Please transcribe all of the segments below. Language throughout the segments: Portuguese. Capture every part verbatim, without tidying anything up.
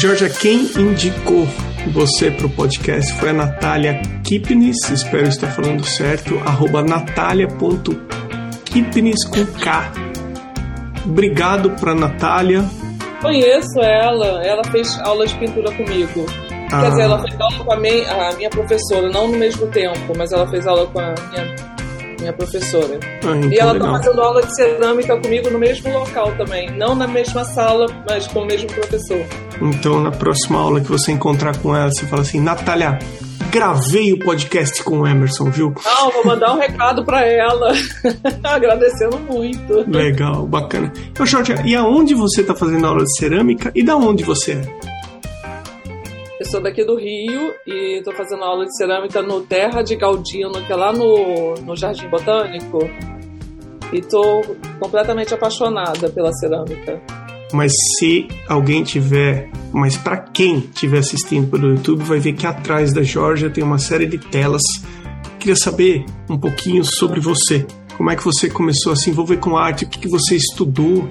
Georgia, quem indicou você para o podcast foi a Natália Kipnis, espero estar falando certo, arroba natalia.kipnis com K. Obrigado para Natália. Conheço ela, ela fez aula de pintura comigo. Ah. Quer dizer, ela fez aula com a minha, a minha professora, não no mesmo tempo, mas ela fez aula com a minha, minha professora. Ah, então e ela legal. Tá fazendo aula de cerâmica comigo no mesmo local também, não na mesma sala, mas com o mesmo professor. Então, na próxima aula que você encontrar com ela, você fala assim, Natália, gravei o podcast com o Emerson, viu? Não, vou mandar um recado pra ela, agradecendo muito. Legal, bacana. Ô, Jorge, e aonde você tá fazendo aula de cerâmica e da onde você é? Eu sou daqui do Rio e estou fazendo aula de cerâmica no Terra de Galdino, que é lá no, no Jardim Botânico. E estou completamente apaixonada pela cerâmica. Mas se alguém tiver... Mas para quem estiver assistindo pelo YouTube, vai ver que atrás da Georgia tem uma série de telas. Queria saber um pouquinho sobre você. Como é que você começou a se envolver com arte? O que, que você estudou?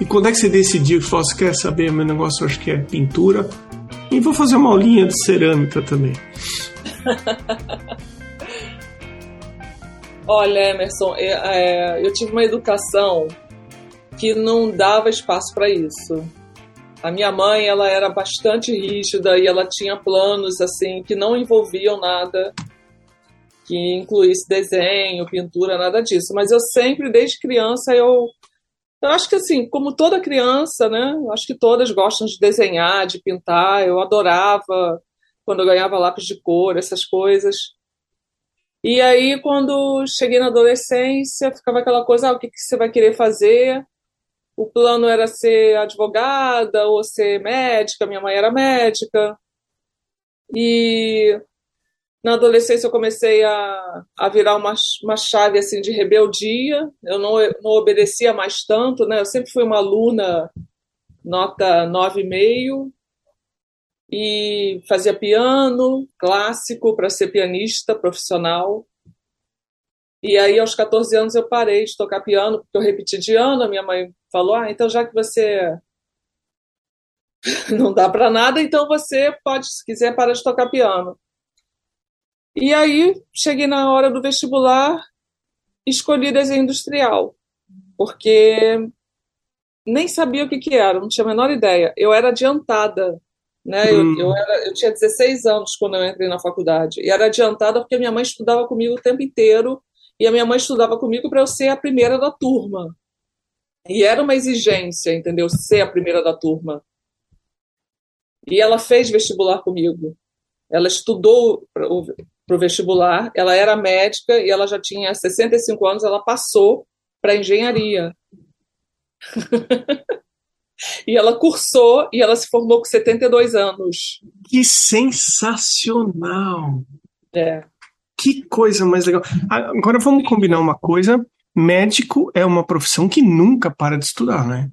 E quando é que você decidiu? Você falou, quer saber, meu negócio acho que é pintura... E vou fazer uma aulinha de cerâmica também. Olha, Emerson, eu, eu tive uma educação que não dava espaço para isso. A minha mãe, ela era bastante rígida e ela tinha planos assim que não envolviam nada que incluísse desenho, pintura, nada disso. Mas eu sempre, desde criança, eu... Eu acho que assim, como toda criança, né? Eu acho que todas gostam de desenhar, de pintar. Eu adorava quando eu ganhava lápis de cor, essas coisas. E aí, quando cheguei na adolescência, ficava aquela coisa, ah, o que, que você vai querer fazer? O plano era ser advogada ou ser médica. Minha mãe era médica. E na adolescência eu comecei a, a virar uma, uma chave assim, de rebeldia, eu não, não obedecia mais tanto, né? Eu sempre fui uma aluna nota nove vírgula cinco e fazia piano clássico para ser pianista profissional. E aí aos quatorze anos eu parei de tocar piano, porque eu repeti de ano, a minha mãe falou, ah, então já que você... não dá para nada, então você pode, se quiser, parar de tocar piano. E aí, cheguei na hora do vestibular, escolhi desenho industrial, porque nem sabia o que, que era, não tinha a menor ideia. Eu era adiantada, né? Hum. Eu, eu, era, eu tinha dezesseis anos quando eu entrei na faculdade, e era adiantada porque minha mãe estudava comigo o tempo inteiro, e a minha mãe estudava comigo para eu ser a primeira da turma. E era uma exigência, entendeu? Ser a primeira da turma. E ela fez vestibular comigo. Ela estudou para o vestibular, ela era médica e ela já tinha sessenta e cinco anos, ela passou para engenharia. E ela cursou e ela se formou com setenta e dois anos. Que sensacional! É. Que coisa mais legal. Agora vamos combinar uma coisa, médico é uma profissão que nunca para de estudar, né?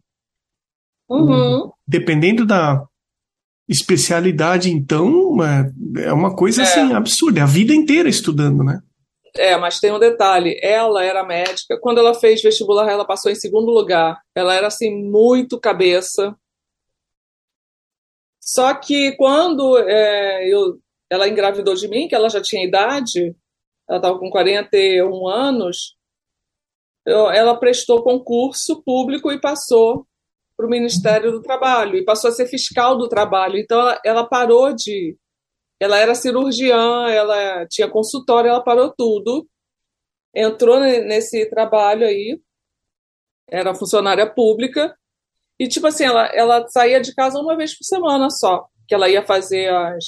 Uhum. Dependendo da... especialidade, então, é uma coisa, é. assim, absurda. A vida inteira estudando, né? É, mas tem um detalhe. Ela era médica. Quando ela fez vestibular, ela passou em segundo lugar. Ela era, assim, muito cabeça. Só que quando é, eu, ela engravidou de mim, que ela já tinha idade, ela estava com quarenta e um anos, eu, ela prestou concurso público e passou para o Ministério do Trabalho, e passou a ser fiscal do trabalho, então ela, ela parou de... Ela era cirurgiã, ela tinha consultório, ela parou tudo, entrou nesse trabalho aí, era funcionária pública, e tipo assim, ela, ela saía de casa uma vez por semana só, que ela ia fazer as,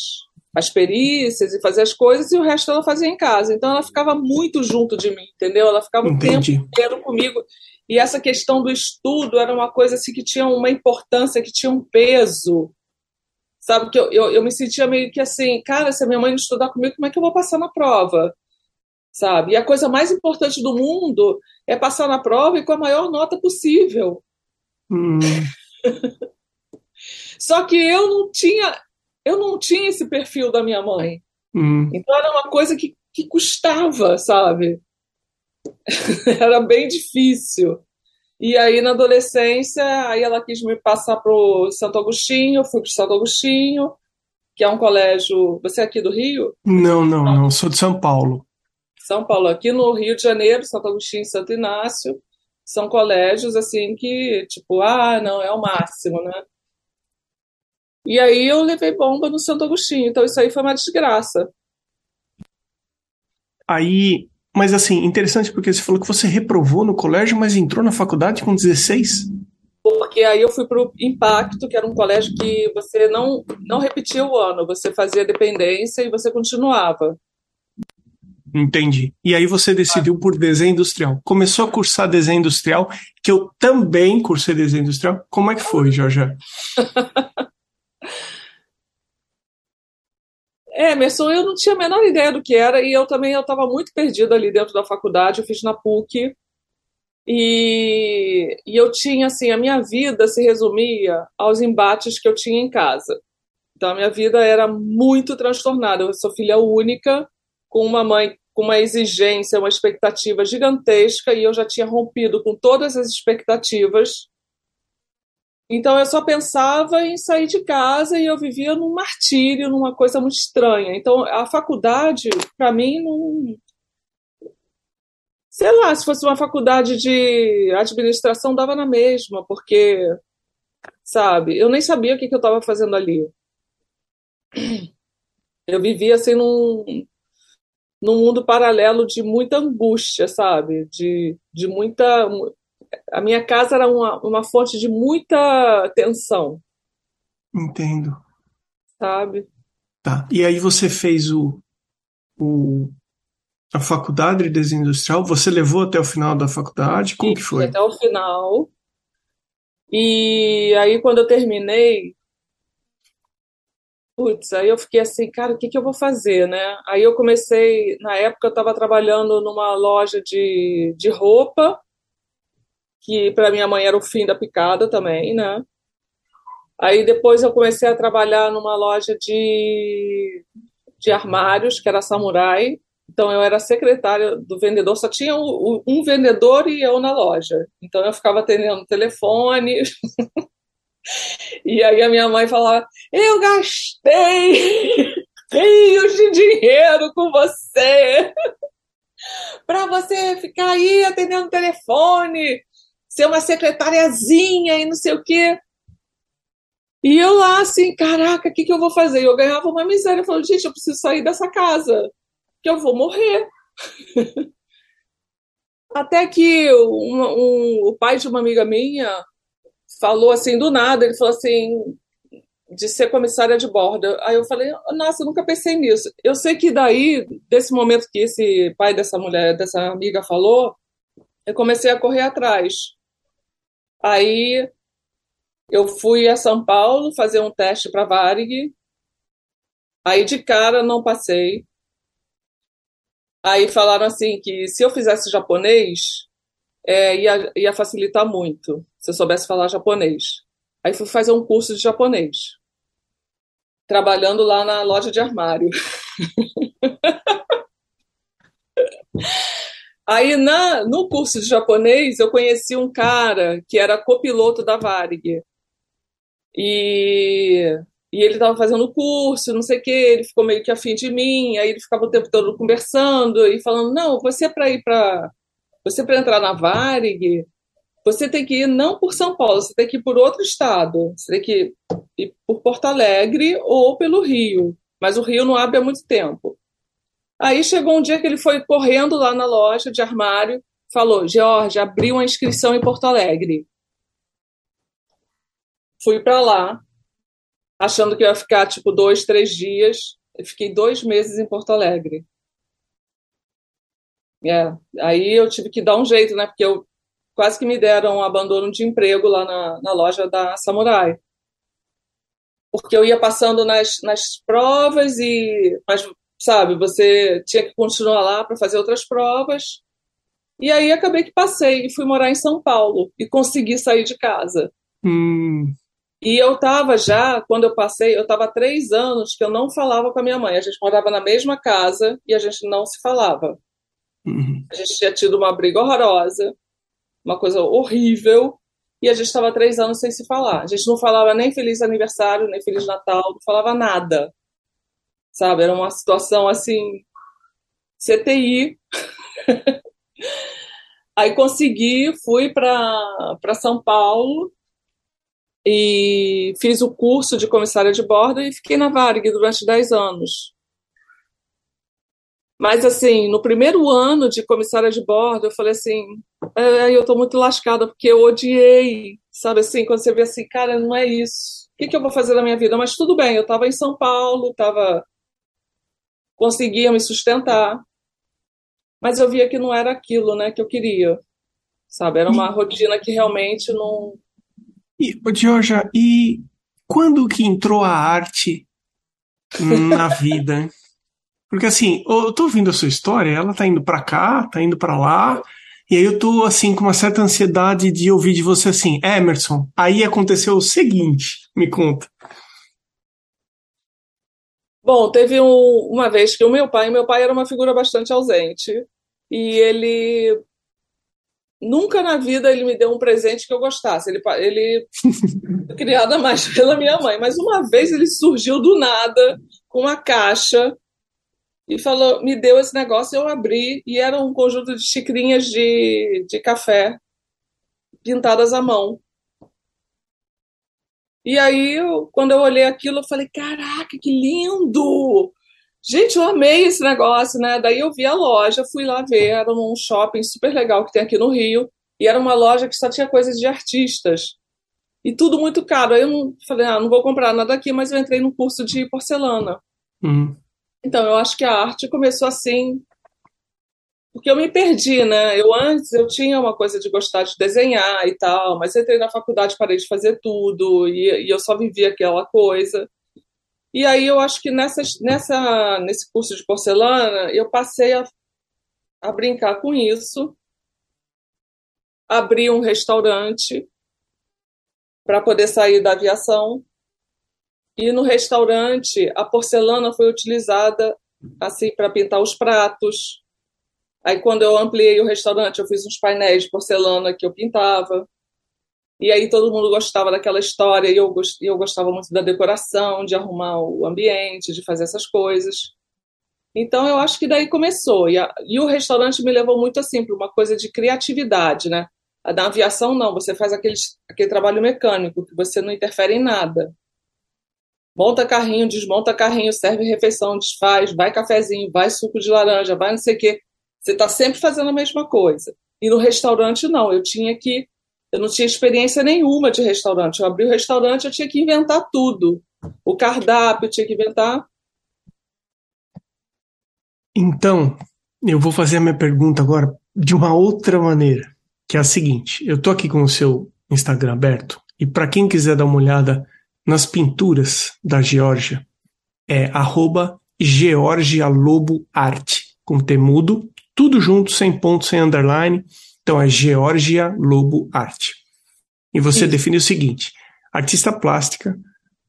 as perícias e fazer as coisas, e o resto ela fazia em casa, então ela ficava muito junto de mim, entendeu? Ela ficava Entendi. O tempo inteiro comigo... E essa questão do estudo era uma coisa assim, que tinha uma importância, que tinha um peso. Sabe, que eu, eu, eu me sentia meio que assim, cara, se a minha mãe não estudar comigo, como é que eu vou passar na prova? Sabe? E a coisa mais importante do mundo é passar na prova e com a maior nota possível. Hum. Só que eu não tinha, eu não tinha esse perfil da minha mãe. Hum. Então era uma coisa que, que custava, sabe? Era bem difícil. E aí, na adolescência, aí ela quis me passar para o Santo Agostinho, eu fui para o Santo Agostinho, que é um colégio... Você é aqui do Rio? Não, não, não, sou de São Paulo. São Paulo, aqui no Rio de Janeiro, Santo Agostinho e Santo Inácio, são colégios, assim, que, tipo, ah, não, é o máximo, né? E aí eu levei bomba no Santo Agostinho, então isso aí foi uma desgraça. Aí, mas assim, interessante porque você falou que você reprovou no colégio, mas entrou na faculdade com dezesseis? Porque aí eu fui pro Impacto, que era um colégio que você não, não repetia o ano, você fazia dependência e você continuava. Entendi. E aí você decidiu por desenho industrial. Começou a cursar desenho industrial, que eu também cursei desenho industrial. Como é que foi, Jorge? Emerson, eu não tinha a menor ideia do que era, e eu também estava muito perdida ali dentro da faculdade, eu fiz na P U C, e, e eu tinha, assim, a minha vida se resumia aos embates que eu tinha em casa. Então a minha vida era muito transtornada, eu sou filha única, com uma mãe com uma exigência, uma expectativa gigantesca, e eu já tinha rompido com todas as expectativas. Então eu só pensava em sair de casa e eu vivia num martírio, numa coisa muito estranha. Então a faculdade, para mim, não... Sei lá, se fosse uma faculdade de administração, dava na mesma, porque, sabe, eu nem sabia o que, que eu estava fazendo ali. Eu vivia assim num... num mundo paralelo de muita angústia, sabe? De, de muita... A minha casa era uma, uma fonte de muita tensão. Entendo. Sabe? Tá. E aí você fez o, o, a faculdade de desenho industrial, você levou até o final da faculdade? Como e, que foi? Até o final. E aí quando eu terminei... Putz, aí eu fiquei assim, cara, o que, que eu vou fazer, né? Aí eu comecei, na época eu estava trabalhando numa loja de, de roupa, que para minha mãe era o fim da picada também, né? Aí depois eu comecei a trabalhar numa loja de, de armários, que era Samurai, então eu era secretária do vendedor, só tinha um, um vendedor e eu na loja, então eu ficava atendendo telefone... E aí a minha mãe falava, eu gastei rios de dinheiro com você para você ficar aí atendendo o telefone, ser uma secretariazinha e não sei o quê. E eu lá assim, caraca, o que, que eu vou fazer? E eu ganhava uma miséria, eu falava, gente, eu preciso sair dessa casa, que eu vou morrer. Até que um, um, o pai de uma amiga minha falou assim, do nada, ele falou assim, de ser comissária de bordo. Aí eu falei, nossa, eu nunca pensei nisso. Eu sei que daí, desse momento que esse pai dessa mulher, dessa amiga falou, eu comecei a correr atrás. Aí eu fui a São Paulo fazer um teste para Varig. Aí de cara não passei. Aí falaram assim que se eu fizesse japonês, é, ia, ia facilitar muito. Se eu soubesse falar japonês. Aí fui fazer um curso de japonês. Trabalhando lá na loja de armário. Aí na, no curso de japonês eu conheci um cara que era copiloto da Varig. E, e ele estava fazendo o curso, não sei o que, ele ficou meio que afim de mim, aí ele ficava o tempo todo conversando e falando, não, você para ir para... Você para entrar na Varig... Você tem que ir não por São Paulo, você tem que ir por outro estado. Você tem que ir por Porto Alegre ou pelo Rio. Mas o Rio não abre há muito tempo. Aí chegou um dia que ele foi correndo lá na loja de armário, falou, Jorge, abriu uma inscrição em Porto Alegre. Fui para lá, achando que eu ia ficar tipo dois, três dias. Eu fiquei dois meses em Porto Alegre. É, aí eu tive que dar um jeito, né? Porque eu quase que me deram um abandono de emprego lá na, na loja da Samurai. Porque eu ia passando nas, nas provas e... Mas, sabe, você tinha que continuar lá para fazer outras provas. E aí acabei que passei e fui morar em São Paulo. E consegui sair de casa. Hum. E eu estava já, quando eu passei, eu estava há três anos que eu não falava com a minha mãe. A gente morava na mesma casa e a gente não se falava. Hum. A gente tinha tido uma briga horrorosa. uma coisa horrível, e a gente estava há três anos sem se falar. A gente não falava nem Feliz Aniversário, nem Feliz Natal, não falava nada, sabe? Era uma situação, assim, C T I. Aí consegui, fui para São Paulo e fiz o curso de comissária de bordo e fiquei na Varig durante dez anos. Mas, assim, no primeiro ano de comissária de bordo, eu falei assim, é, eu tô muito lascada, porque eu odiei, sabe, assim, quando você vê assim, cara, não é isso. O que, que eu vou fazer na minha vida? Mas tudo bem, eu estava em São Paulo, tava... conseguia me sustentar, mas eu via que não era aquilo, né, que eu queria, sabe, era uma e... rotina que realmente não... E, Georgia, e quando que entrou a arte na vida? Porque assim, eu tô ouvindo a sua história, ela tá indo pra cá, tá indo pra lá, e aí eu tô assim, com uma certa ansiedade de ouvir de você assim, Emerson, aí aconteceu o seguinte, me conta. Bom, teve um, uma vez que o meu pai, meu pai era uma figura bastante ausente, e ele nunca na vida ele me deu um presente que eu gostasse, ele, ele criada mais pela minha mãe, mas uma vez ele surgiu do nada com uma caixa, e falou, me deu esse negócio, eu abri, e era um conjunto de xicrinhas de, de café pintadas à mão. E aí, eu, quando eu olhei aquilo, eu falei, caraca, que lindo! Gente, eu amei esse negócio, né? Daí eu vi a loja, fui lá ver, era um shopping super legal que tem aqui no Rio, e era uma loja que só tinha coisas de artistas. E tudo muito caro. Aí eu não, falei, ah, não vou comprar nada aqui, mas eu entrei no curso de porcelana. Uhum. Então, eu acho que a arte começou assim, porque eu me perdi, né? Eu antes, eu tinha uma coisa de gostar de desenhar e tal, mas entrei na faculdade, parei de fazer tudo, e, e eu só vivia aquela coisa. E aí, eu acho que nessa, nessa, nesse curso de porcelana, eu passei a, a brincar com isso, abri um restaurante para poder sair da aviação, e no restaurante, a porcelana foi utilizada assim para pintar os pratos. Aí, quando eu ampliei o restaurante, eu fiz uns painéis de porcelana que eu pintava. E aí, todo mundo gostava daquela história. E eu, e eu gostava muito da decoração, de arrumar o ambiente, de fazer essas coisas. Então, eu acho que daí começou. E, a, e o restaurante me levou muito assim para uma coisa de criatividade, né? Na aviação, não. Você faz aquele, aquele trabalho mecânico, que você não interfere em nada. Monta carrinho, desmonta carrinho, serve refeição, desfaz, vai cafezinho, vai suco de laranja, vai não sei o quê. Você está sempre fazendo a mesma coisa. E no restaurante, não. Eu tinha que... Eu não tinha experiência nenhuma de restaurante. Eu abri o restaurante, eu tinha que inventar tudo. O cardápio, eu tinha que inventar. Então, eu vou fazer a minha pergunta agora de uma outra maneira, que é a seguinte. Eu estou aqui com o seu Instagram aberto, e para quem quiser dar uma olhada nas pinturas da Georgia, é arroba georgialoboarte, com T mudo, tudo junto, sem ponto, sem underline. Então é Georgia Lobo Arte. E você Sim. define o seguinte: artista plástica,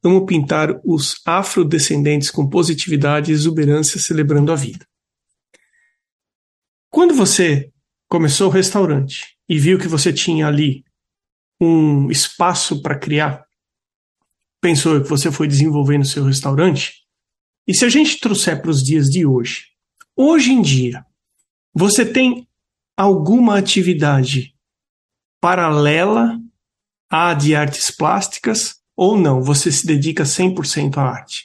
amo pintar os afrodescendentes com positividade e exuberância, celebrando a vida. Quando você começou o restaurante e viu que você tinha ali um espaço para criar, pensou que você foi desenvolvendo seu restaurante? E se a gente trouxer para os dias de hoje? Hoje em dia, você tem alguma atividade paralela à de artes plásticas ou não? Você se dedica cem por cento à arte?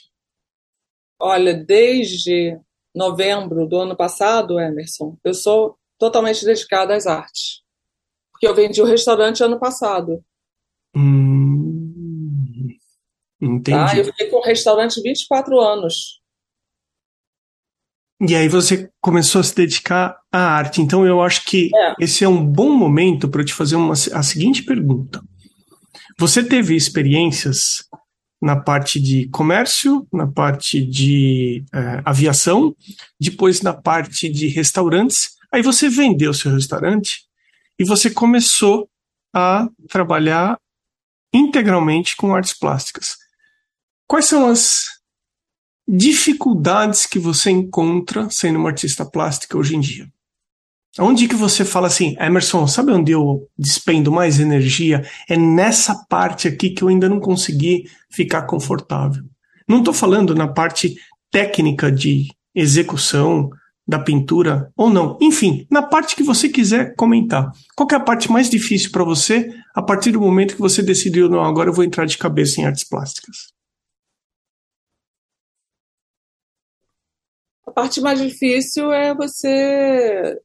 Olha, desde novembro do ano passado, Emerson, eu sou totalmente dedicada às artes. Porque eu vendi o restaurante ano passado. Hum, entendi. Tá? Eu fiquei com o restaurante vinte e quatro anos. E aí você começou a se dedicar à arte. Então eu acho que é. esse é um bom momento para eu te fazer uma, a seguinte pergunta. Você teve experiências na parte de comércio, na parte de eh, aviação, depois na parte de restaurantes. Aí você vendeu seu restaurante e você começou a trabalhar integralmente com artes plásticas. Quais são as dificuldades que você encontra sendo uma artista plástica hoje em dia? Onde que você fala assim, Emerson, sabe onde eu despendo mais energia? É nessa parte aqui que eu ainda não consegui ficar confortável. Não estou falando na parte técnica de execução da pintura ou não. Enfim, na parte que você quiser comentar. Qual que é a parte mais difícil para você a partir do momento que você decidiu, não, agora eu vou entrar de cabeça em artes plásticas? A parte mais difícil é você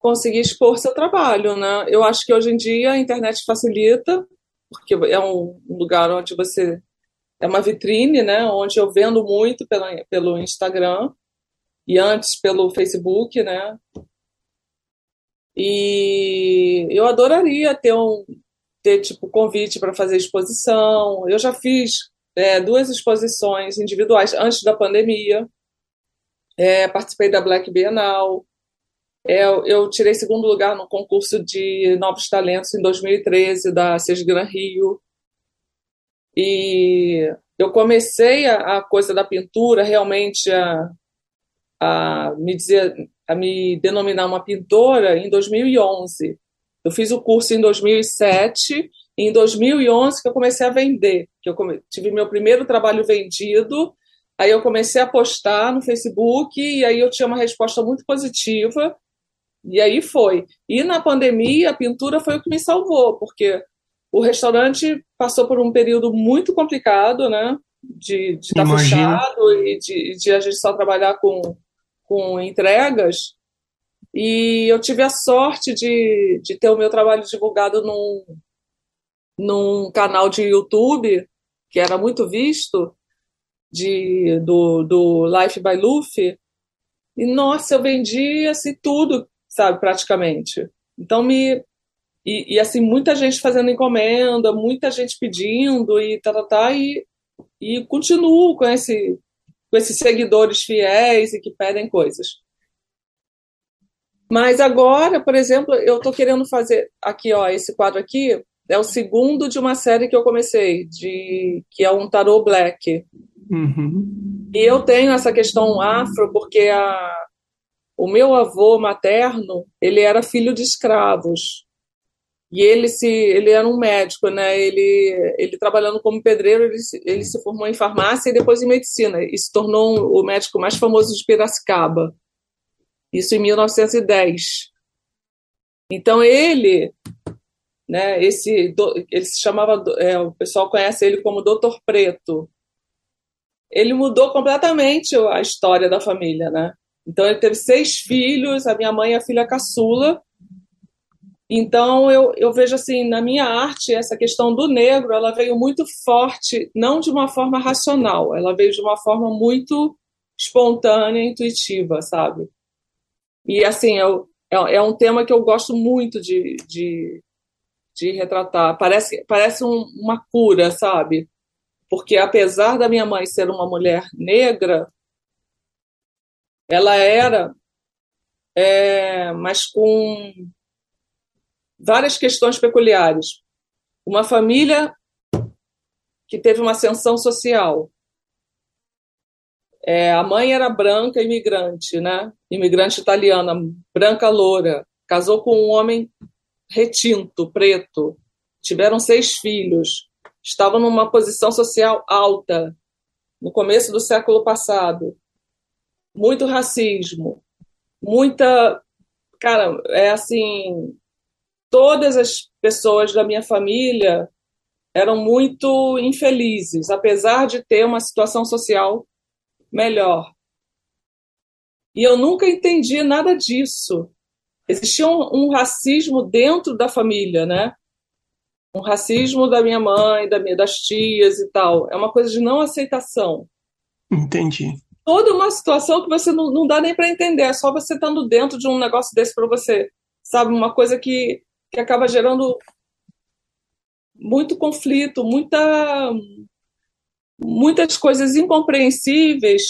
conseguir expor seu trabalho, né? Eu acho que hoje em dia a internet facilita, porque é um lugar onde você... É uma vitrine, né? Onde eu vendo muito pelo, pelo Instagram e antes pelo Facebook, né? E eu adoraria ter, um, ter tipo, convite para fazer exposição. Eu já fiz é, duas exposições individuais antes da pandemia. É, participei da Black Bienal. É, eu tirei segundo lugar no concurso de Novos Talentos em dois mil e treze, da S E S C Rio. E eu comecei a, a coisa da pintura realmente a, a, me dizer, a me denominar uma pintora em dois mil e onze. Eu fiz o curso em dois mil e sete e em dois mil e onze que eu comecei a vender. Que eu come, tive meu primeiro trabalho vendido. Aí eu comecei a postar no Facebook e aí eu tinha uma resposta muito positiva. E aí foi. E na pandemia a pintura foi o que me salvou, porque o restaurante passou por um período muito complicado, né? De estar fechado e de, de a gente só trabalhar com, com entregas. E eu tive a sorte de, de ter o meu trabalho divulgado num, num canal de YouTube, que era muito visto, De, do, do Life by Luffy, e nossa, eu vendi assim tudo, sabe, praticamente. Então me e, e assim, muita gente fazendo encomenda, muita gente pedindo e tá, tá, tá e, e continuo com, esse, com esses seguidores fiéis e que pedem coisas. Mas agora, por exemplo, eu tô querendo fazer aqui, ó, esse quadro aqui é o segundo de uma série que eu comecei, de, que é um tarô black. Uhum. E eu tenho essa questão afro porque a, o meu avô materno, ele era filho de escravos e ele, se, ele era um médico, né? ele, ele trabalhando como pedreiro, ele, ele se formou em farmácia e depois em medicina e se tornou um, o médico mais famoso de Piracicaba, isso em mil novecentos e dez. Então ele, né, esse, ele se chamava, é, o pessoal conhece ele como Doutor Preto. Ele mudou completamente a história da família, né? Então, ele teve seis filhos, a minha mãe é a filha caçula. Então, eu, eu vejo assim, na minha arte, essa questão do negro, ela veio muito forte, não de uma forma racional, ela veio de uma forma muito espontânea, intuitiva, sabe? E, assim, eu, é, é um tema que eu gosto muito de, de, de retratar. Parece, parece um, uma cura, sabe? Porque apesar da minha mãe ser uma mulher negra, ela era, é, mas com várias questões peculiares. Uma família que teve uma ascensão social. É, a mãe era branca, imigrante, né? Imigrante italiana, branca loura. Casou com um homem retinto, preto. Tiveram seis filhos. Estava numa posição social alta, no começo do século passado. Muito racismo, muita... Cara, é assim... Todas as pessoas da minha família eram muito infelizes, apesar de ter uma situação social melhor. E eu nunca entendi nada disso. Existia um, um racismo dentro da família, né? Um racismo da minha mãe, da minha, das tias e tal. É uma coisa de não aceitação. Entendi. Toda uma situação que você não, não dá nem para entender. É só você estando dentro de um negócio desse para você. Sabe? Uma coisa que, que acaba gerando muito conflito, muita, muitas coisas incompreensíveis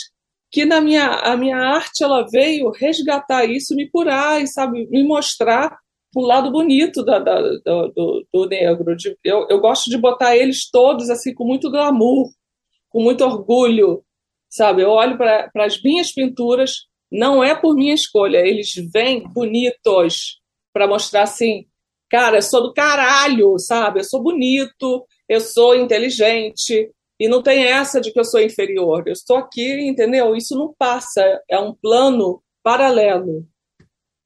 que na minha, a minha arte ela veio resgatar isso, me curar e, sabe, me mostrar o lado bonito da, da, do, do negro. De, eu, eu gosto de botar eles todos assim com muito glamour, com muito orgulho, sabe? Eu olho para as minhas pinturas não é por minha escolha, eles vêm bonitos para mostrar assim, cara, eu sou do caralho, sabe? Eu sou bonito, eu sou inteligente, e não tem essa de que eu sou inferior. Eu estou aqui, entendeu? Isso não passa, é um plano paralelo.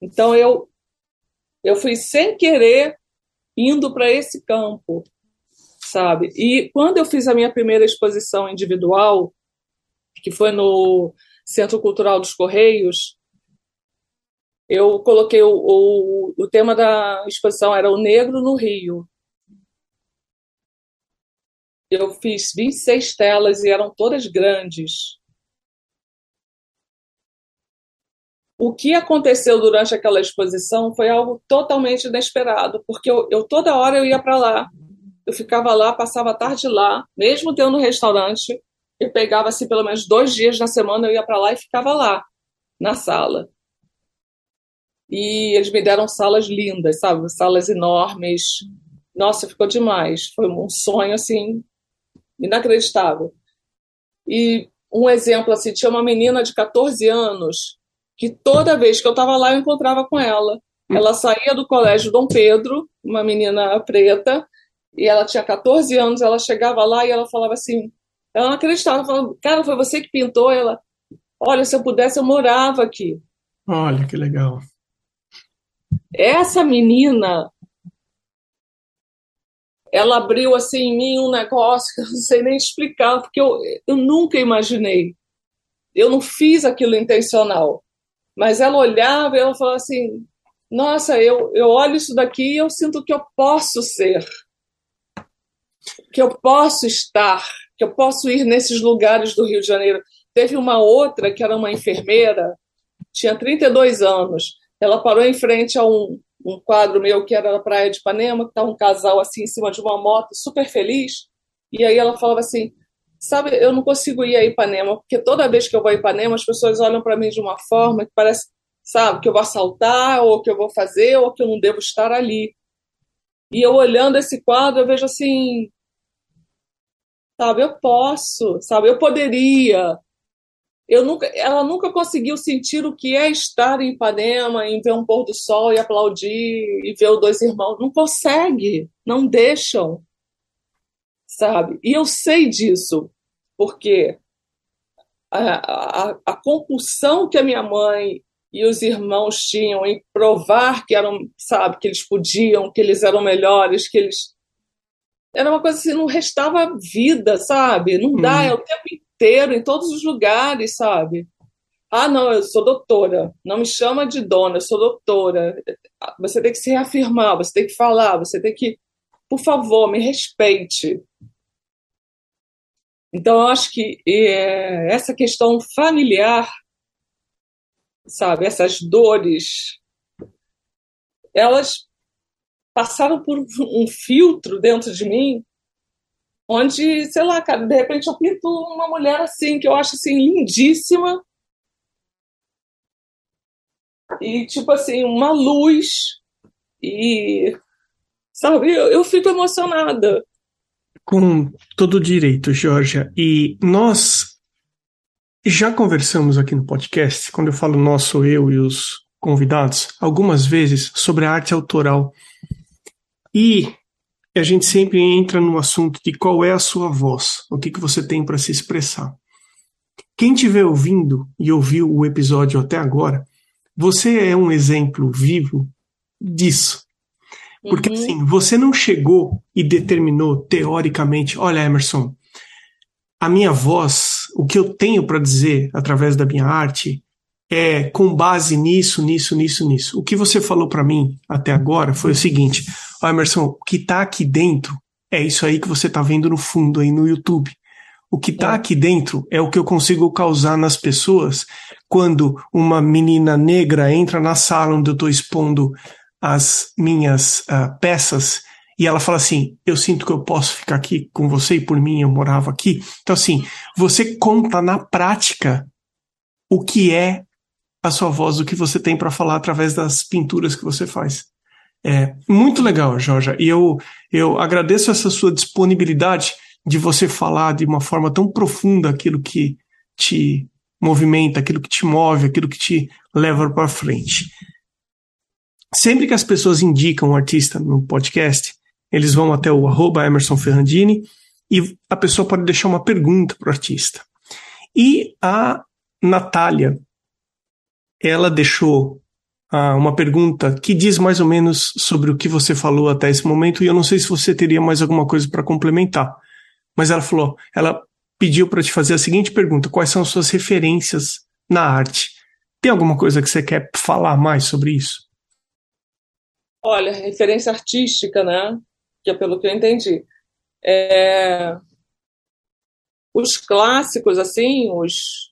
Então, eu, eu fui sem querer indo para esse campo, sabe? E quando eu fiz a minha primeira exposição individual, que foi no Centro Cultural dos Correios, eu coloquei o, o, o tema da exposição era o negro no Rio. Eu fiz vinte e seis telas e eram todas grandes. O que aconteceu durante aquela exposição foi algo totalmente inesperado, porque eu, eu toda hora eu ia para lá. Eu ficava lá, passava a tarde lá, mesmo tendo um restaurante, eu pegava assim, pelo menos dois dias na semana, eu ia para lá e ficava lá, na sala. E eles me deram salas lindas, sabe? Salas enormes. Nossa, ficou demais. Foi um sonho, assim, inacreditável. E um exemplo, assim, tinha uma menina de quatorze anos que toda vez que eu estava lá, eu encontrava com ela. Ela saía do Colégio Dom Pedro, uma menina preta, e ela tinha quatorze anos, ela chegava lá e ela falava assim, ela não acreditava, ela falava, cara, foi você que pintou? Ela, olha, se eu pudesse, eu morava aqui. Olha, que legal. Essa menina, ela abriu assim, em mim um negócio que eu não sei nem explicar, porque eu, eu nunca imaginei. Eu não fiz aquilo intencional. Mas ela olhava e ela falava assim, nossa, eu, eu olho isso daqui e eu sinto que eu posso ser, que eu posso estar, que eu posso ir nesses lugares do Rio de Janeiro. Teve uma outra que era uma enfermeira, tinha trinta e dois anos, ela parou em frente a um, um quadro meu que era na Praia de Ipanema, que estava um casal assim em cima de uma moto, super feliz, e aí ela falava assim, sabe, eu não consigo ir a Ipanema, porque toda vez que eu vou a Ipanema, as pessoas olham para mim de uma forma que parece, sabe, que eu vou assaltar, ou que eu vou fazer, ou que eu não devo estar ali. E eu olhando esse quadro, eu vejo assim, sabe, eu posso, sabe, eu poderia. Eu nunca, ela nunca conseguiu sentir o que é estar em Ipanema, em ver um pôr do sol e aplaudir, e ver os dois irmãos. Não consegue, não deixam, sabe? E eu sei disso, porque a, a, a compulsão que a minha mãe e os irmãos tinham em provar que eram, sabe, que eles podiam, que eles eram melhores, que eles... Era uma coisa assim, não restava vida, sabe? Não dá, hum. é o tempo inteiro, em todos os lugares, sabe? Ah, não, eu sou doutora, não me chama de dona, eu sou doutora. Você tem que se reafirmar, você tem que falar, você tem que... Por favor, me respeite. Então, eu acho que é, essa questão familiar, sabe, essas dores, elas passaram por um filtro dentro de mim, onde, sei lá, cara, de repente eu pinto uma mulher assim, que eu acho assim, lindíssima, e tipo assim, uma luz, e, sabe, eu, eu fico emocionada. Com todo direito, Georgia. E nós já conversamos aqui no podcast, quando eu falo nosso, eu e os convidados, algumas vezes sobre a arte autoral. E a gente sempre entra no assunto de qual é a sua voz, o que, que você tem para se expressar. Quem estiver ouvindo e ouviu o episódio até agora, você é um exemplo vivo disso. Porque uhum. assim, você não chegou e determinou teoricamente, olha, Emerson, a minha voz, o que eu tenho para dizer através da minha arte é com base nisso, nisso, nisso, nisso. O que você falou para mim até agora foi o seguinte, ó, Emerson, o que tá aqui dentro é isso aí que você tá vendo no fundo aí no YouTube. O que tá aqui dentro é o que eu consigo causar nas pessoas quando uma menina negra entra na sala onde eu tô expondo as minhas uh, peças, e ela fala assim, eu sinto que eu posso ficar aqui com você e por mim eu morava aqui. Então assim, você conta na prática o que é a sua voz, o que você tem para falar através das pinturas que você faz. É muito legal, Georgia, e eu, eu agradeço essa sua disponibilidade de você falar de uma forma tão profunda aquilo que te movimenta, aquilo que te move, aquilo que te leva para frente. Sempre que as pessoas indicam um artista no podcast, eles vão até o arroba Emerson Ferrandini e a pessoa pode deixar uma pergunta para o artista. E a Natália, ela deixou ah, uma pergunta que diz mais ou menos sobre o que você falou até esse momento, e eu não sei se você teria mais alguma coisa para complementar. Mas ela falou, ela pediu para te fazer a seguinte pergunta: quais são as suas referências na arte? Tem alguma coisa que você quer falar mais sobre isso? Olha, referência artística, né? Que é pelo que eu entendi. É... Os clássicos, assim, os...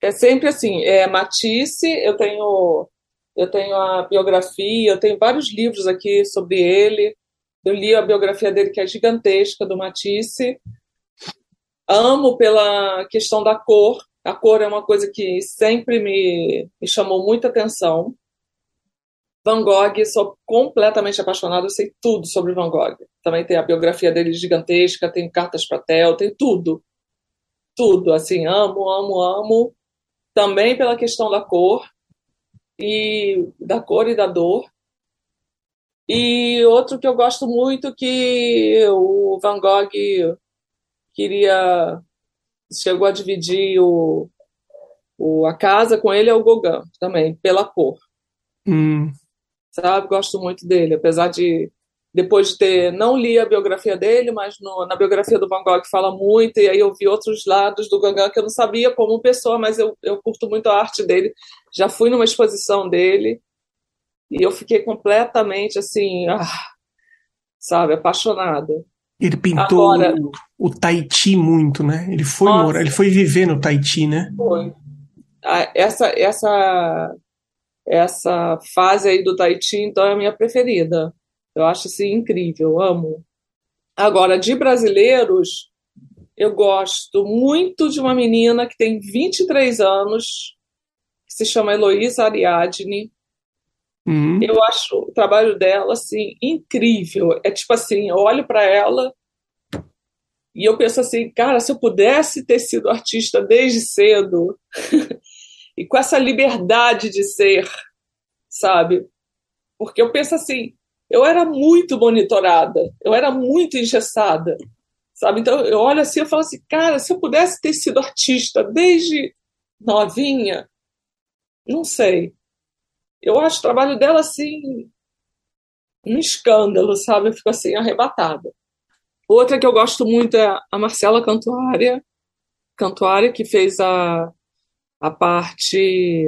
É sempre assim, é Matisse, eu tenho, eu tenho a biografia, eu tenho vários livros aqui sobre ele. Eu li a biografia dele, que é gigantesca, do Matisse. Amo pela questão da cor. A cor é uma coisa que sempre me, me chamou muita atenção. Van Gogh, sou completamente apaixonada, eu sei tudo sobre Van Gogh. Também tem a biografia dele gigantesca, tem cartas para Théo, tem tudo. Tudo, assim, amo, amo, amo. Também pela questão da cor, e da cor e da dor. E outro que eu gosto muito, que o Van Gogh queria, chegou a dividir o, o, a casa com ele, é o Gauguin, também, pela cor. Hum. Sabe, gosto muito dele, apesar de depois de ter, não li a biografia dele, mas no, na biografia do Van Gogh fala muito, e aí eu vi outros lados do Gauguin que eu não sabia como pessoa, mas eu, eu curto muito a arte dele, já fui numa exposição dele e eu fiquei completamente assim, ah, sabe, apaixonada. Ele pintou Agora, o, o Tahiti muito, né? Ele foi nossa, morar, ele foi viver no Tahiti, né? Foi. Essa, essa Essa fase aí do Tahiti, então, é a minha preferida. Eu acho, assim, incrível, amo. Agora, de brasileiros, eu gosto muito de uma menina que tem vinte e três anos, que se chama Heloísa Ariadne. Uhum. Eu acho o trabalho dela, assim, incrível. É tipo assim, eu olho para ela e eu penso assim, cara, se eu pudesse ter sido artista desde cedo... E com essa liberdade de ser, sabe? Porque eu penso assim, eu era muito monitorada, eu era muito engessada, sabe? Então eu olho assim e falo assim, cara, se eu pudesse ter sido artista desde novinha, não sei. Eu acho o trabalho dela assim, um escândalo, sabe? Eu fico assim, arrebatada. Outra que eu gosto muito é a Marcela Cantuária, Cantuária que fez a... a parte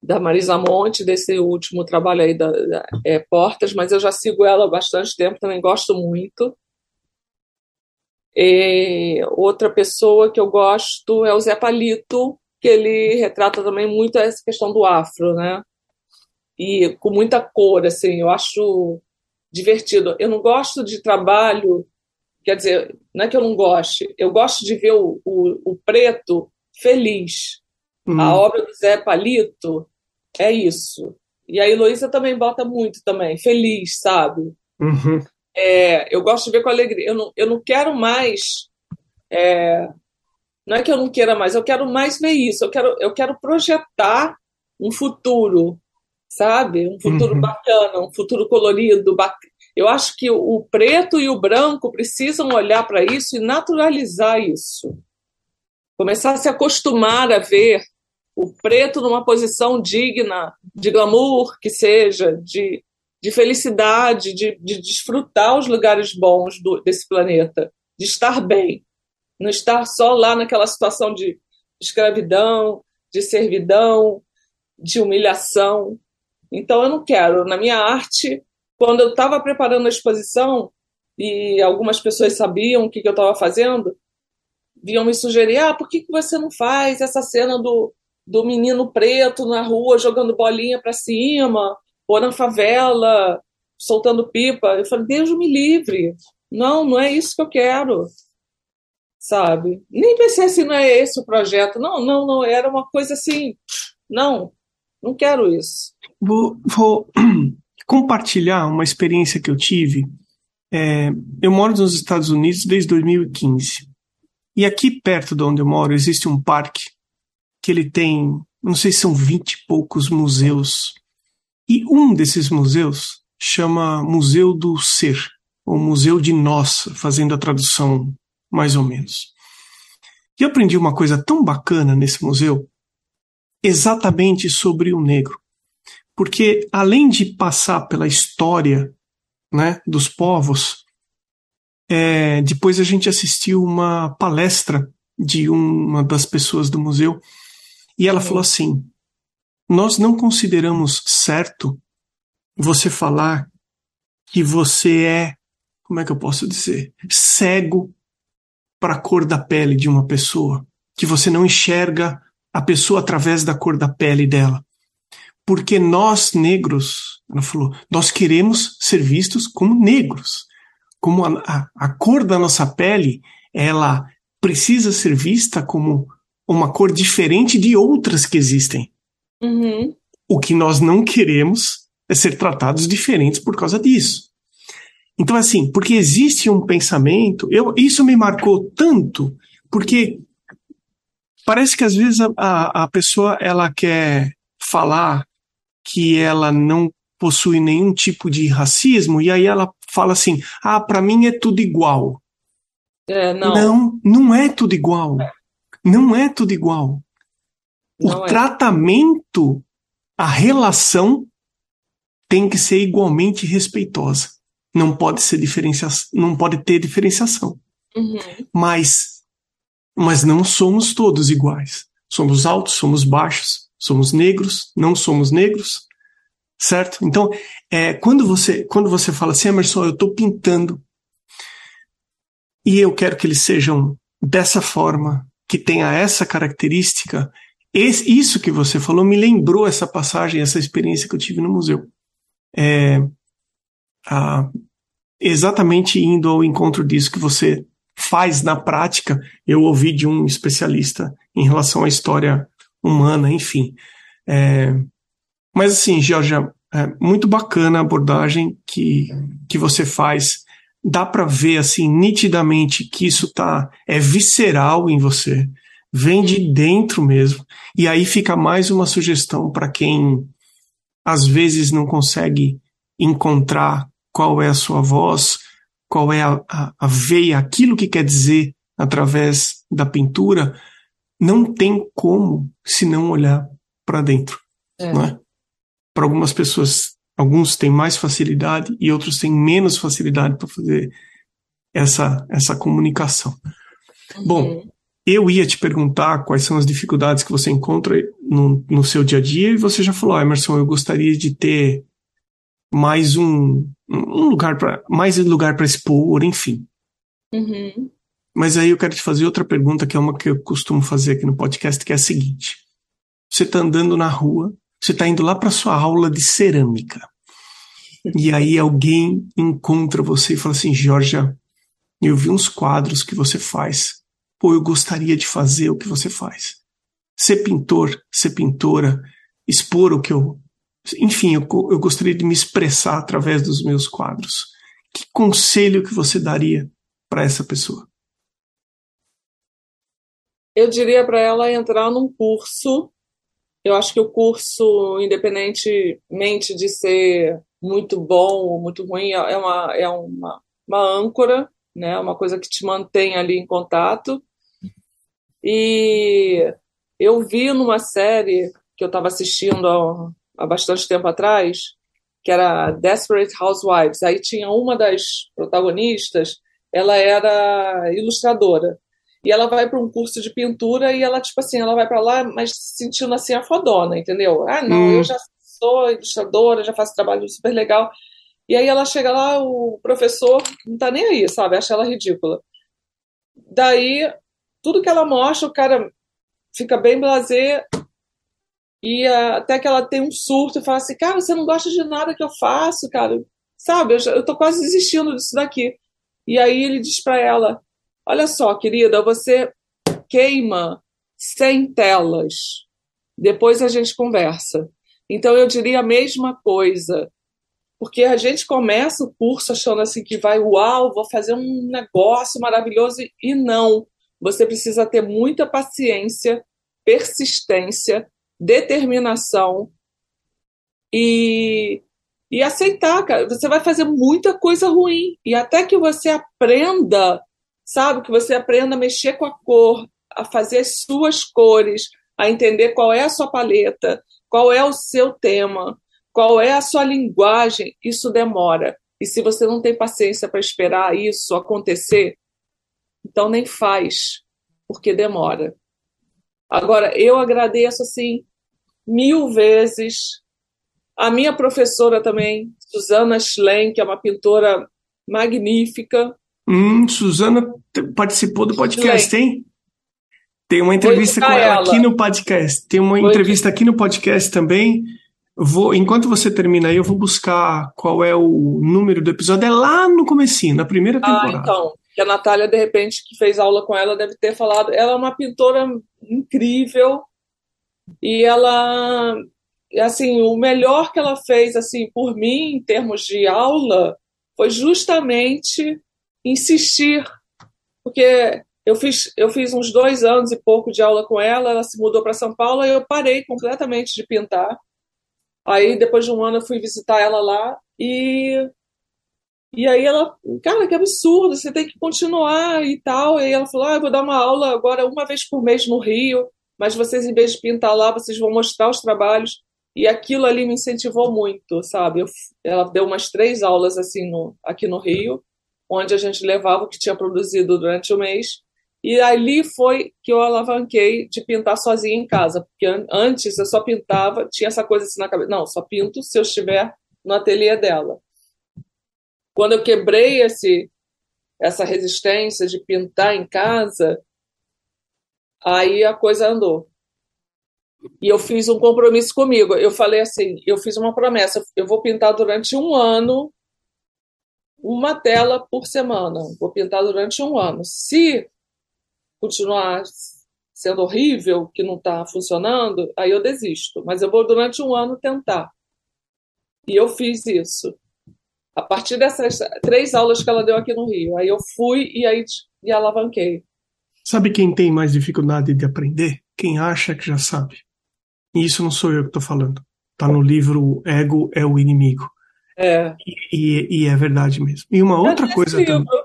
da Marisa Monte, desse último trabalho aí da, da é, Portas, mas eu já sigo ela há bastante tempo, também gosto muito. E outra pessoa que eu gosto é o Zé Palito, que ele retrata também muito essa questão do afro, né? E com muita cor, assim, eu acho divertido. Eu não gosto de trabalho, quer dizer, não é que eu não goste, eu gosto de ver o, o, o preto feliz. Hum. A obra do Zé Palito é isso. E a Heloísa também bota muito também, feliz, sabe? Uhum. É, eu gosto de ver com alegria. Eu não, eu não quero mais... É, não é que eu não queira mais, eu quero mais ver isso. Eu quero, eu quero projetar um futuro, sabe? Um futuro uhum. bacana, um futuro colorido. Bac... Eu acho que o preto e o branco precisam olhar para isso e naturalizar isso. Começar a se acostumar a ver o preto numa posição digna, de glamour que seja, de, de felicidade, de, de desfrutar os lugares bons do, desse planeta, de estar bem, não estar só lá naquela situação de escravidão, de servidão, de humilhação. Então eu não quero. Na minha arte, quando eu estava preparando a exposição e algumas pessoas sabiam o que, que eu estava fazendo, vinham me sugerir, ah, por que você não faz essa cena do, do menino preto na rua, jogando bolinha para cima, ou na favela, soltando pipa? Eu falei, Deus me livre. Não, não é isso que eu quero. Sabe? Nem pensei assim, não é esse o projeto. Não, não, não. Era uma coisa assim, não, não quero isso. Vou, vou compartilhar uma experiência que eu tive. É, eu moro nos Estados Unidos desde dois mil e quinze. E aqui perto de onde eu moro existe um parque que ele tem, não sei se são vinte e poucos museus. E um desses museus chama Museu do Ser, ou Museu de Nós, fazendo a tradução mais ou menos. E eu aprendi uma coisa tão bacana nesse museu, exatamente sobre o negro. Porque além de passar pela história, né, dos povos, é, depois a gente assistiu uma palestra de uma das pessoas do museu e ela falou assim, nós não consideramos certo você falar que você é, como é que eu posso dizer, cego para a cor da pele de uma pessoa, que você não enxerga a pessoa através da cor da pele dela. Porque nós, negros, ela falou, nós queremos ser vistos como negros. Como a, a, a cor da nossa pele, ela precisa ser vista como uma cor diferente de outras que existem. Uhum. O que nós não queremos é ser tratados diferentes por causa disso. Então, assim, porque existe um pensamento... Eu, isso me marcou tanto, porque parece que às vezes a, a, a pessoa ela quer falar que ela não possui nenhum tipo de racismo, e aí ela fala assim, ah, pra mim é tudo igual. É, não. não, não é tudo igual. É. Não é tudo igual. Não o é. Tratamento, a relação, tem que ser igualmente respeitosa. Não pode ser diferencia... não pode ter diferenciação. Uhum. Mas, mas não somos todos iguais. Somos altos, somos baixos, somos negros, não somos negros, certo? Então, é, quando, você, quando você fala assim, Emerson, eu estou pintando e eu quero que eles sejam dessa forma, que tenha essa característica, esse, isso que você falou me lembrou essa passagem, essa experiência que eu tive no museu. É... Ah, exatamente indo ao encontro disso que você faz na prática, eu ouvi de um especialista em relação à história humana, enfim. É, mas assim, Georgia, é muito bacana a abordagem que, que você faz. Dá para ver assim, nitidamente que isso tá, é visceral em você, vem de dentro mesmo. E aí fica mais uma sugestão para quem às vezes não consegue encontrar qual é a sua voz, qual é a, a, a veia, aquilo que quer dizer através da pintura, não tem como se não olhar para dentro. É. Não é? Para algumas pessoas, alguns têm mais facilidade e outros têm menos facilidade para fazer essa, essa comunicação. Uhum. Bom, eu ia te perguntar quais são as dificuldades que você encontra no, no seu dia a dia e você já falou, ah, Emerson, eu gostaria de ter mais um, um lugar para mais lugar para expor, enfim. Uhum. Mas aí eu quero te fazer outra pergunta, que é uma que eu costumo fazer aqui no podcast, que é a seguinte. Você está andando na rua, você está indo lá para sua aula de cerâmica. E aí alguém encontra você e fala assim, Georgia, eu vi uns quadros que você faz. Pô, eu gostaria de fazer o que você faz. Ser pintor, ser pintora, expor o que eu... Enfim, eu, eu gostaria de me expressar através dos meus quadros. Que conselho que você daria para essa pessoa? Eu diria para ela entrar num curso. Eu acho que o curso, independentemente de ser muito bom ou muito ruim, é uma, é uma, uma âncora, né? Uma coisa que te mantém ali em contato. E eu vi numa série que eu estava assistindo ao... há bastante tempo atrás, que era Desperate Housewives. Aí tinha uma das protagonistas, ela era ilustradora. E ela vai para um curso de pintura e ela, tipo assim, ela vai para lá, mas se sentindo assim a fodona, entendeu? Ah, não, hum. eu já sou ilustradora, já faço trabalho super legal. E aí ela chega lá, o professor não tá nem aí, sabe? Acha ela ridícula. Daí, tudo que ela mostra, o cara fica bem blasé. E até que ela tem um surto e fala assim, cara, você não gosta de nada que eu faço, cara, sabe, eu, já, eu tô quase desistindo disso daqui. E aí ele diz pra ela, olha só, querida, você queima cem telas, depois a gente conversa. Então eu diria a mesma coisa, porque a gente começa o curso achando assim que vai, uau, vou fazer um negócio maravilhoso, e não, você precisa ter muita paciência, persistência, determinação e, e aceitar, cara. Você vai fazer muita coisa ruim. E até que você aprenda, sabe? Que você aprenda a mexer com a cor, a fazer as suas cores, a entender qual é a sua paleta, qual é o seu tema, qual é a sua linguagem, isso demora. E se você não tem paciência para esperar isso acontecer, então nem faz, porque demora. Agora, eu agradeço assim mil vezes a minha professora também, Suzana Schlein, que é uma pintora magnífica. Hum, Suzana participou do podcast, Schlein. Hein? Tem uma entrevista com ela, ela aqui no podcast. Tem uma Vou entrevista indicar. aqui no podcast também. Vou, enquanto você termina aí, eu vou buscar qual é o número do episódio. É lá no comecinho, na primeira temporada. Ah, então. Que a Natália, de repente, que fez aula com ela, deve ter falado. Ela é uma pintora incrível. E ela... Assim, o melhor que ela fez, assim, por mim, em termos de aula, foi justamente insistir. Porque... Eu fiz, eu fiz uns dois anos e pouco de aula com ela, ela se mudou para São Paulo e eu parei completamente de pintar. Aí, depois de um ano, eu fui visitar ela lá e, e aí ela... Cara, que absurdo, você tem que continuar e tal. E aí ela falou, ah, eu vou dar uma aula agora uma vez por mês no Rio, mas vocês, em vez de pintar lá, vocês vão mostrar os trabalhos. E aquilo ali me incentivou muito, sabe? Eu, ela deu umas três aulas assim no, aqui no Rio, onde a gente levava o que tinha produzido durante o mês. E ali foi que eu alavanquei de pintar sozinha em casa, porque antes eu só pintava, tinha essa coisa assim na cabeça, não, só pinto se eu estiver no ateliê dela. Quando eu quebrei esse, essa resistência de pintar em casa, aí a coisa andou. E eu fiz um compromisso comigo, eu falei assim, eu fiz uma promessa, eu vou pintar durante um ano, uma tela por semana, vou pintar durante um ano. Se continuar sendo horrível, que não está funcionando, aí eu desisto. Mas eu vou, durante um ano, tentar. E eu fiz isso. A partir dessas três aulas que ela deu aqui no Rio. Aí eu fui e aí e alavanquei. Sabe quem tem mais dificuldade de aprender? Quem acha que já sabe. E isso não sou eu que estou falando. Está no livro O Ego é o Inimigo. É. E, e, e é verdade mesmo. E uma outra é coisa livro. também.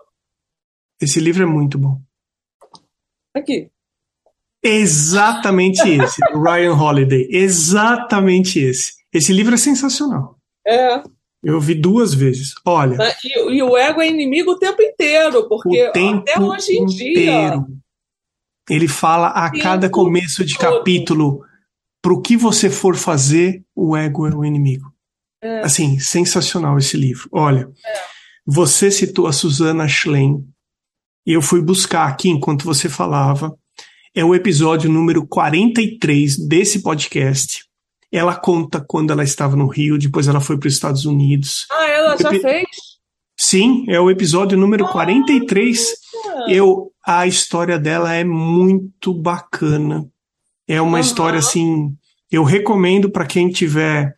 Esse livro é muito bom. Aqui. Exatamente esse, Ryan Holiday. Exatamente esse. Esse livro é sensacional. É. Eu vi duas vezes. Olha. E, e o ego é inimigo o tempo inteiro, porque tempo até hoje em inteiro, dia. Ele fala a cada começo de todo. capítulo: pro que você for fazer, o ego é o inimigo. É. Assim, sensacional esse livro. Olha, é. Você citou a Suzana Schlein. E eu fui buscar aqui, enquanto você falava, é o episódio número quarenta e três desse podcast. Ela conta quando ela estava no Rio, depois ela foi para os Estados Unidos. Ah, ela já Epi... fez? Sim, é o episódio número quarenta e três. Ah, eu, a história dela é muito bacana. É uma uhum. história, assim, eu recomendo para quem tiver...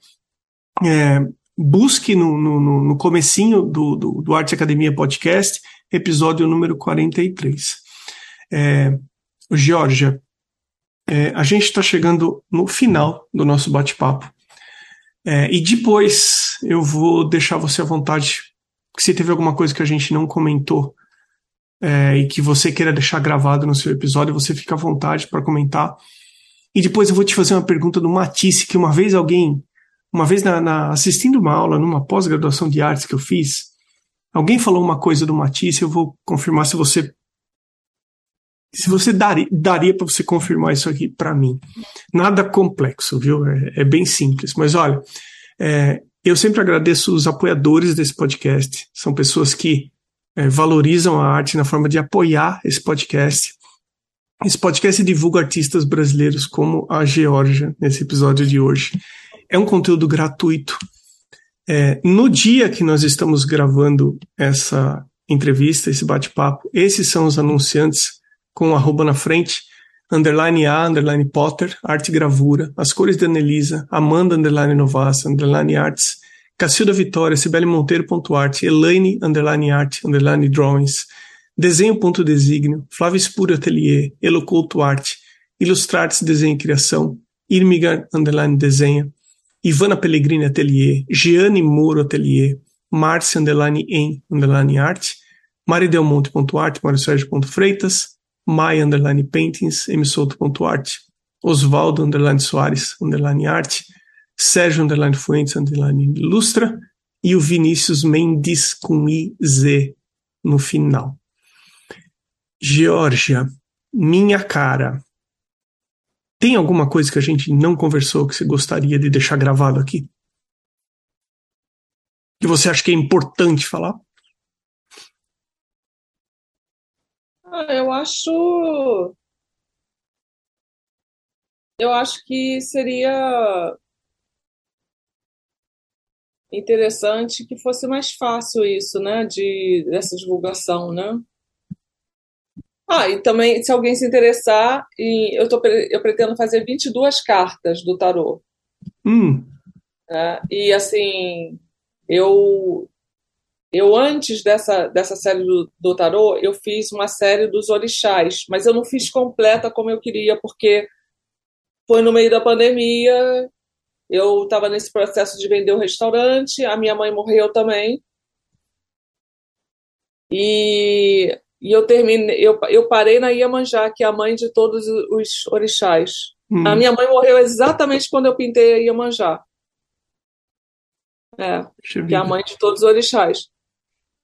É, busque no, no, no comecinho do, do, do Arte Academia Podcast... Episódio número quarenta e três. É, Georgia, é, a gente está chegando no final do nosso bate-papo. É, e depois eu vou deixar você à vontade, se teve alguma coisa que a gente não comentou é, e que você queira deixar gravado no seu episódio, você fica à vontade para comentar. E depois eu vou te fazer uma pergunta do Matisse, que uma vez alguém, uma vez na, na, assistindo uma aula, numa pós-graduação de artes que eu fiz, alguém falou uma coisa do Matisse, eu vou confirmar se você se você daria, daria para você confirmar isso aqui para mim. Nada complexo, viu? É, é bem simples. Mas olha, é, eu sempre agradeço os apoiadores desse podcast. São pessoas que é, valorizam a arte na forma de apoiar esse podcast. Esse podcast divulga artistas brasileiros como a Georgia, nesse episódio de hoje. É um conteúdo gratuito. É, no dia que nós estamos gravando essa entrevista, esse bate-papo, esses são os anunciantes com o arroba na frente, underline A, underline Potter, Arte Gravura, As Cores de Anelisa, Amanda, underline Novassa, underline Arts, Cacilda Vitória, Sibeli Monteiro, ponto arte, Elaine, underline Arte, underline Drawings, Desenho Ponto Desígnio, Flávio Espúrio Atelier, Elocouto Arte, Ilustrates Desenho e Criação, Irmigar Underline Desenha, Ivana Pellegrini Atelier, Giane Moro Atelier, Márcia Underline Em Underline Arte, Maridelmonte.arte, Mário Sérgio.freitas, Mai Underline Paintings, msouto.arte, Oswaldo Underline Soares Underline Arte, Sérgio Underline Fuentes Underline Ilustra e o Vinícius Mendes com I Z no final. Geórgia, minha cara. Tem alguma coisa que a gente não conversou que você gostaria de deixar gravado aqui? Que você acha que é importante falar? Eu acho... Eu acho que seria interessante que fosse mais fácil isso, né? De, dessa divulgação, né? Ah, e também, se alguém se interessar, eu, tô, eu pretendo fazer vinte e duas cartas do tarô. Hum. É, e, assim, eu, eu antes dessa, dessa série do, do tarô, eu fiz uma série dos orixás, mas eu não fiz completa como eu queria, porque foi no meio da pandemia, eu estava nesse processo de vender o restaurante, a minha mãe morreu também. E... E eu terminei, eu, eu parei na Iemanjá, que é a mãe de todos os orixás. Hum. A minha mãe morreu exatamente quando eu pintei a Iemanjá. É, que é a mãe de todos os orixás.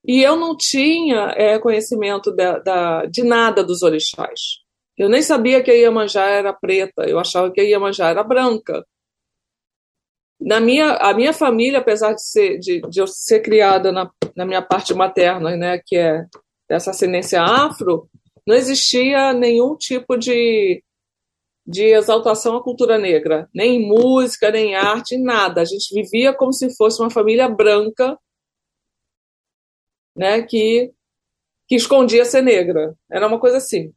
E eu não tinha é, conhecimento da, da, de nada dos orixás. Eu nem sabia que a Iemanjá era preta, eu achava que a Iemanjá era branca. Na minha, a minha família, apesar de, ser, de, de eu ser criada na, na minha parte materna, né, que é dessa ascendência afro, não existia nenhum tipo de, de exaltação à cultura negra, nem em música, nem em arte, em nada. A gente vivia como se fosse uma família branca, né, que, que escondia ser negra. Era uma coisa assim.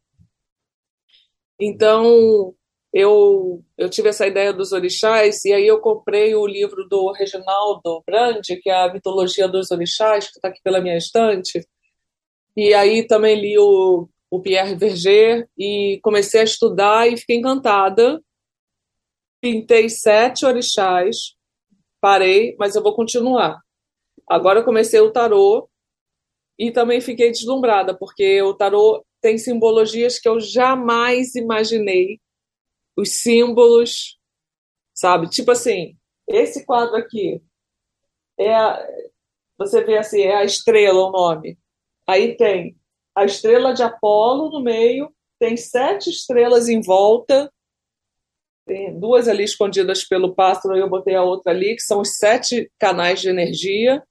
Então, eu, eu tive essa ideia dos orixás, e aí eu comprei o livro do Reginaldo Brande, que é a mitologia dos orixás, que está aqui pela minha estante. E aí também li o, o Pierre Verger e comecei a estudar e fiquei encantada. Pintei sete orixás, parei, mas eu vou continuar. Agora eu comecei o tarô e também fiquei deslumbrada, porque o tarô tem simbologias que eu jamais imaginei. Os símbolos, sabe? Tipo assim, esse quadro aqui, é a, você vê assim, é a estrela o nome. Aí tem a estrela de Apolo no meio, tem sete estrelas em volta, tem duas ali escondidas pelo pássaro, eu botei a outra ali, que são os sete canais de energia.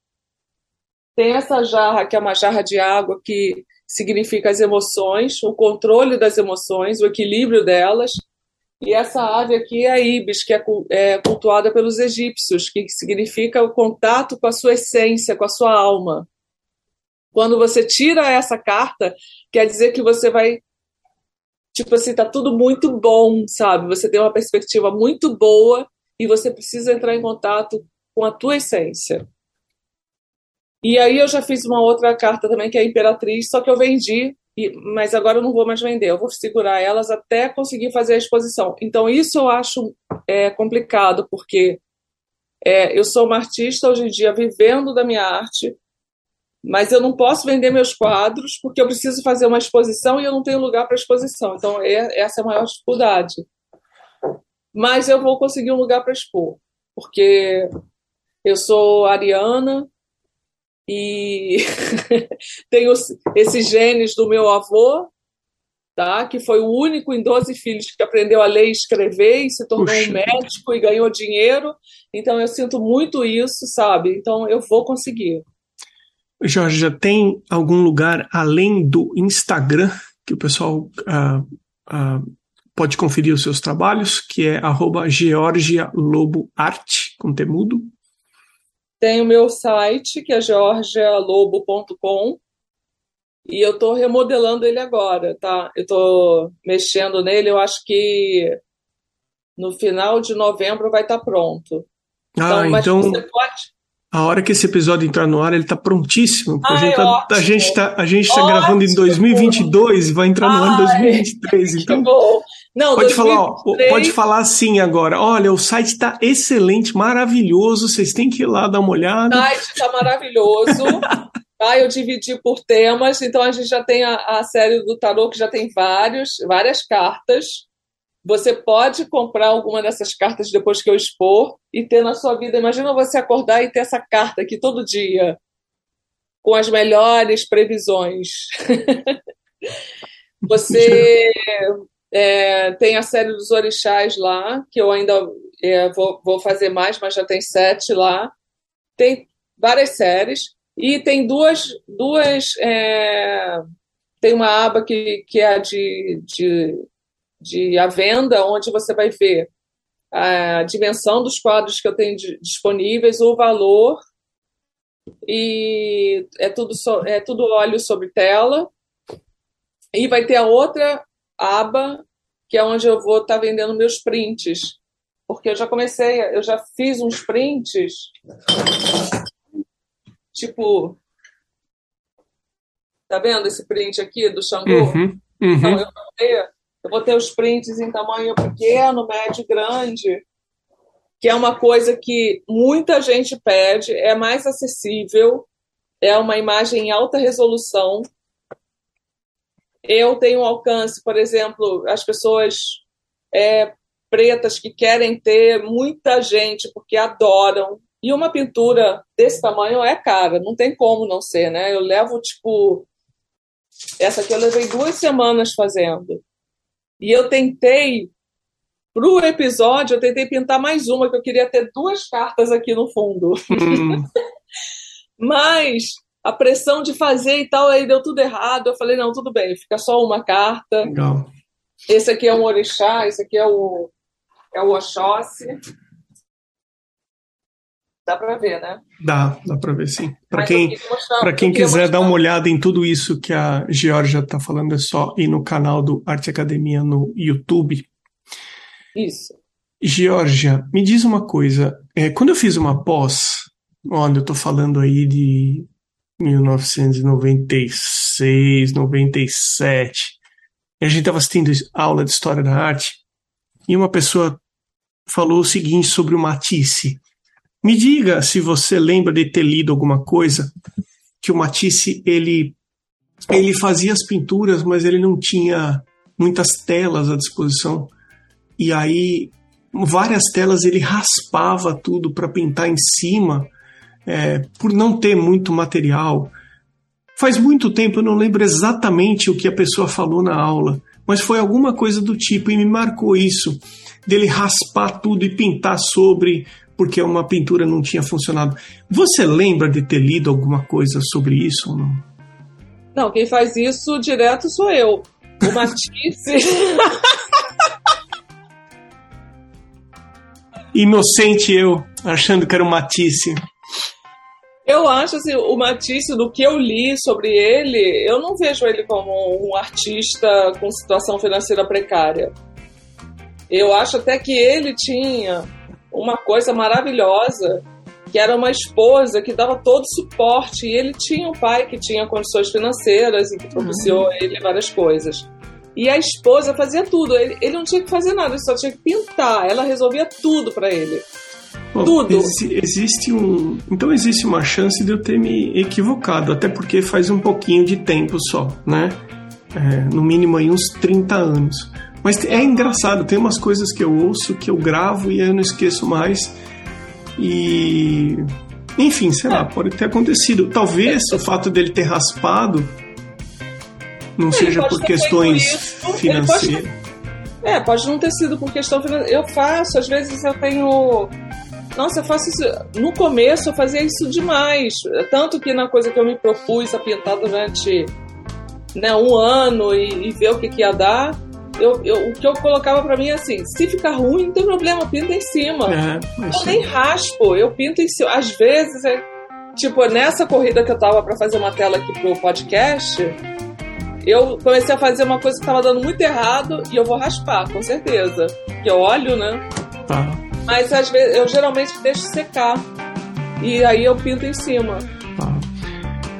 Tem essa jarra, que é uma jarra de água, que significa as emoções, o controle das emoções, o equilíbrio delas. E essa ave aqui é a íbis, que é cultuada pelos egípcios, que significa o contato com a sua essência, com a sua alma. Quando você tira essa carta, quer dizer que você vai... Tipo assim, tá tudo muito bom, sabe? Você tem uma perspectiva muito boa e você precisa entrar em contato com a tua essência. E aí eu já fiz uma outra carta também, que é a Imperatriz, só que eu vendi, mas agora eu não vou mais vender. Eu vou segurar elas até conseguir fazer a exposição. Então isso eu acho é, complicado, porque é, eu sou uma artista hoje em dia vivendo da minha arte, mas eu não posso vender meus quadros porque eu preciso fazer uma exposição e eu não tenho lugar para exposição. Então, é, essa é a maior dificuldade. Mas eu vou conseguir um lugar para expor, porque eu sou ariana e tenho esses genes do meu avô, tá? Que foi o único em doze filhos que aprendeu a ler e escrever e se tornou Puxa. um médico e ganhou dinheiro. Então, eu sinto muito isso, sabe? Então, eu vou conseguir. Jorge, já tem algum lugar além do Instagram que o pessoal uh, uh, pode conferir os seus trabalhos, que é arroba georgialoboarte, com temudo? Tem o meu site, que é georgialobo ponto com, e eu estou remodelando ele agora, tá? Eu estou mexendo nele, eu acho que no final de novembro vai estar tá pronto. Ah, então... então... Você pode... A hora que esse episódio entrar no ar, ele tá prontíssimo. Ai, a gente tá, a gente tá, a gente tá gravando em dois mil e vinte e dois e vai entrar no ar em dois mil e vinte e três. Então, que bom. Não, pode, dois mil e vinte e três... falar, ó, pode falar assim agora. Olha, o site tá excelente, maravilhoso. Vocês têm que ir lá dar uma olhada. O site tá maravilhoso. Tá? Eu dividi por temas. Então, a gente já tem a, a série do Tarô, que já tem vários, várias cartas. Você pode comprar alguma dessas cartas depois que eu expor e ter na sua vida. Imagina você acordar e ter essa carta aqui todo dia, com as melhores previsões. Você é, tem a série dos orixás lá, que eu ainda é, vou, vou fazer mais, mas já tem sete lá. Tem várias séries. E tem duas... duas é, tem uma aba que, que é a de... de de à venda, onde você vai ver a dimensão dos quadros que eu tenho disponíveis, o valor, e é tudo, so, é tudo óleo sobre tela. E vai ter a outra aba, que é onde eu vou estar tá vendendo meus prints, porque eu já comecei, eu já fiz uns prints, tipo, tá vendo esse print aqui do Xangô? Uhum, uhum. Então, eu vou ter Eu vou ter os prints em tamanho pequeno, médio, grande, que é uma coisa que muita gente pede, é mais acessível, é uma imagem em alta resolução. Eu tenho um alcance, por exemplo, as pessoas é, pretas que querem ter muita gente porque adoram. E uma pintura desse tamanho é cara, não tem como não ser, né? Eu levo, tipo... Essa aqui eu levei duas semanas fazendo. E eu tentei, para o episódio, eu tentei pintar mais uma, que eu queria ter duas cartas aqui no fundo. Hum. Mas a pressão de fazer e tal, aí deu tudo errado. Eu falei, não, tudo bem, fica só uma carta. Legal. Esse aqui é um orixá, esse aqui é o, é o Oxóssi. Dá para ver, né? Dá, dá para ver, sim. Para quem, quem quiser dar uma olhada em tudo isso que a Georgia está falando, é só ir no canal do Arte Academia no YouTube. Isso. Georgia, me diz uma coisa. É, quando eu fiz uma pós, olha, eu estou falando aí de mil novecentos e noventa e seis, noventa e sete, e a gente estava assistindo aula de História da Arte, e uma pessoa falou o seguinte sobre o Matisse. Me diga se você lembra de ter lido alguma coisa que o Matisse, ele, ele fazia as pinturas, mas ele não tinha muitas telas à disposição. E aí, várias telas ele raspava tudo para pintar em cima, é, por não ter muito material. Faz muito tempo, eu não lembro exatamente o que a pessoa falou na aula, mas foi alguma coisa do tipo, e me marcou isso, dele raspar tudo e pintar sobre... porque uma pintura não tinha funcionado. Você lembra de ter lido alguma coisa sobre isso ou não? Não, quem faz isso direto sou eu. O Matisse... Inocente eu, achando que era o Matisse. Eu acho assim, o Matisse, do que eu li sobre ele, eu não vejo ele como um artista com situação financeira precária. Eu acho até que ele tinha... uma coisa maravilhosa, que era uma esposa que dava todo suporte, e ele tinha um pai que tinha condições financeiras e que propiciou a ele várias coisas. E a esposa fazia tudo, ele, ele não tinha que fazer nada, ele só tinha que pintar, ela resolvia tudo para ele. Bom, tudo. Ex- existe um, então existe uma chance de eu ter me equivocado, até porque faz um pouquinho de tempo só, né? É, no mínimo aí uns trinta anos. Mas é engraçado, tem umas coisas que eu ouço, que eu gravo e eu não esqueço mais. E... enfim, sei lá, pode ter acontecido. Talvez o fato dele ter raspado não ele seja por questões isso, financeiras. Pode ter... É, pode não ter sido por questão financeira. Eu faço, às vezes eu tenho... Nossa, eu faço isso... No começo eu fazia isso demais. Tanto que na coisa que eu me propus a pintar durante né, um ano e, e ver o que, que ia dar... Eu, eu, o que eu colocava pra mim é assim, se ficar ruim, não tem problema, pinta em cima. É, eu sim. Nem raspo, eu pinto em cima. Às vezes, é, tipo, nessa corrida que eu tava pra fazer uma tela aqui pro podcast, eu comecei a fazer uma coisa que tava dando muito errado e eu vou raspar, com certeza. Porque eu olho, né? Tá. Mas às vezes, eu geralmente deixo secar. e aí eu pinto em cima. Ah.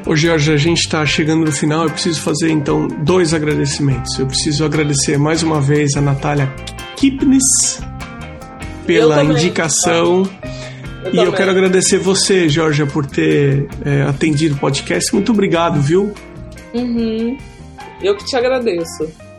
Ô Jorge, a gente está chegando no final, eu preciso fazer então dois agradecimentos. Eu preciso agradecer mais uma vez a Natália Kipnis pela indicação. Eu e também. Eu quero agradecer você, Jorge, por ter é, atendido o podcast. Muito obrigado, viu? Uhum. Eu que te agradeço.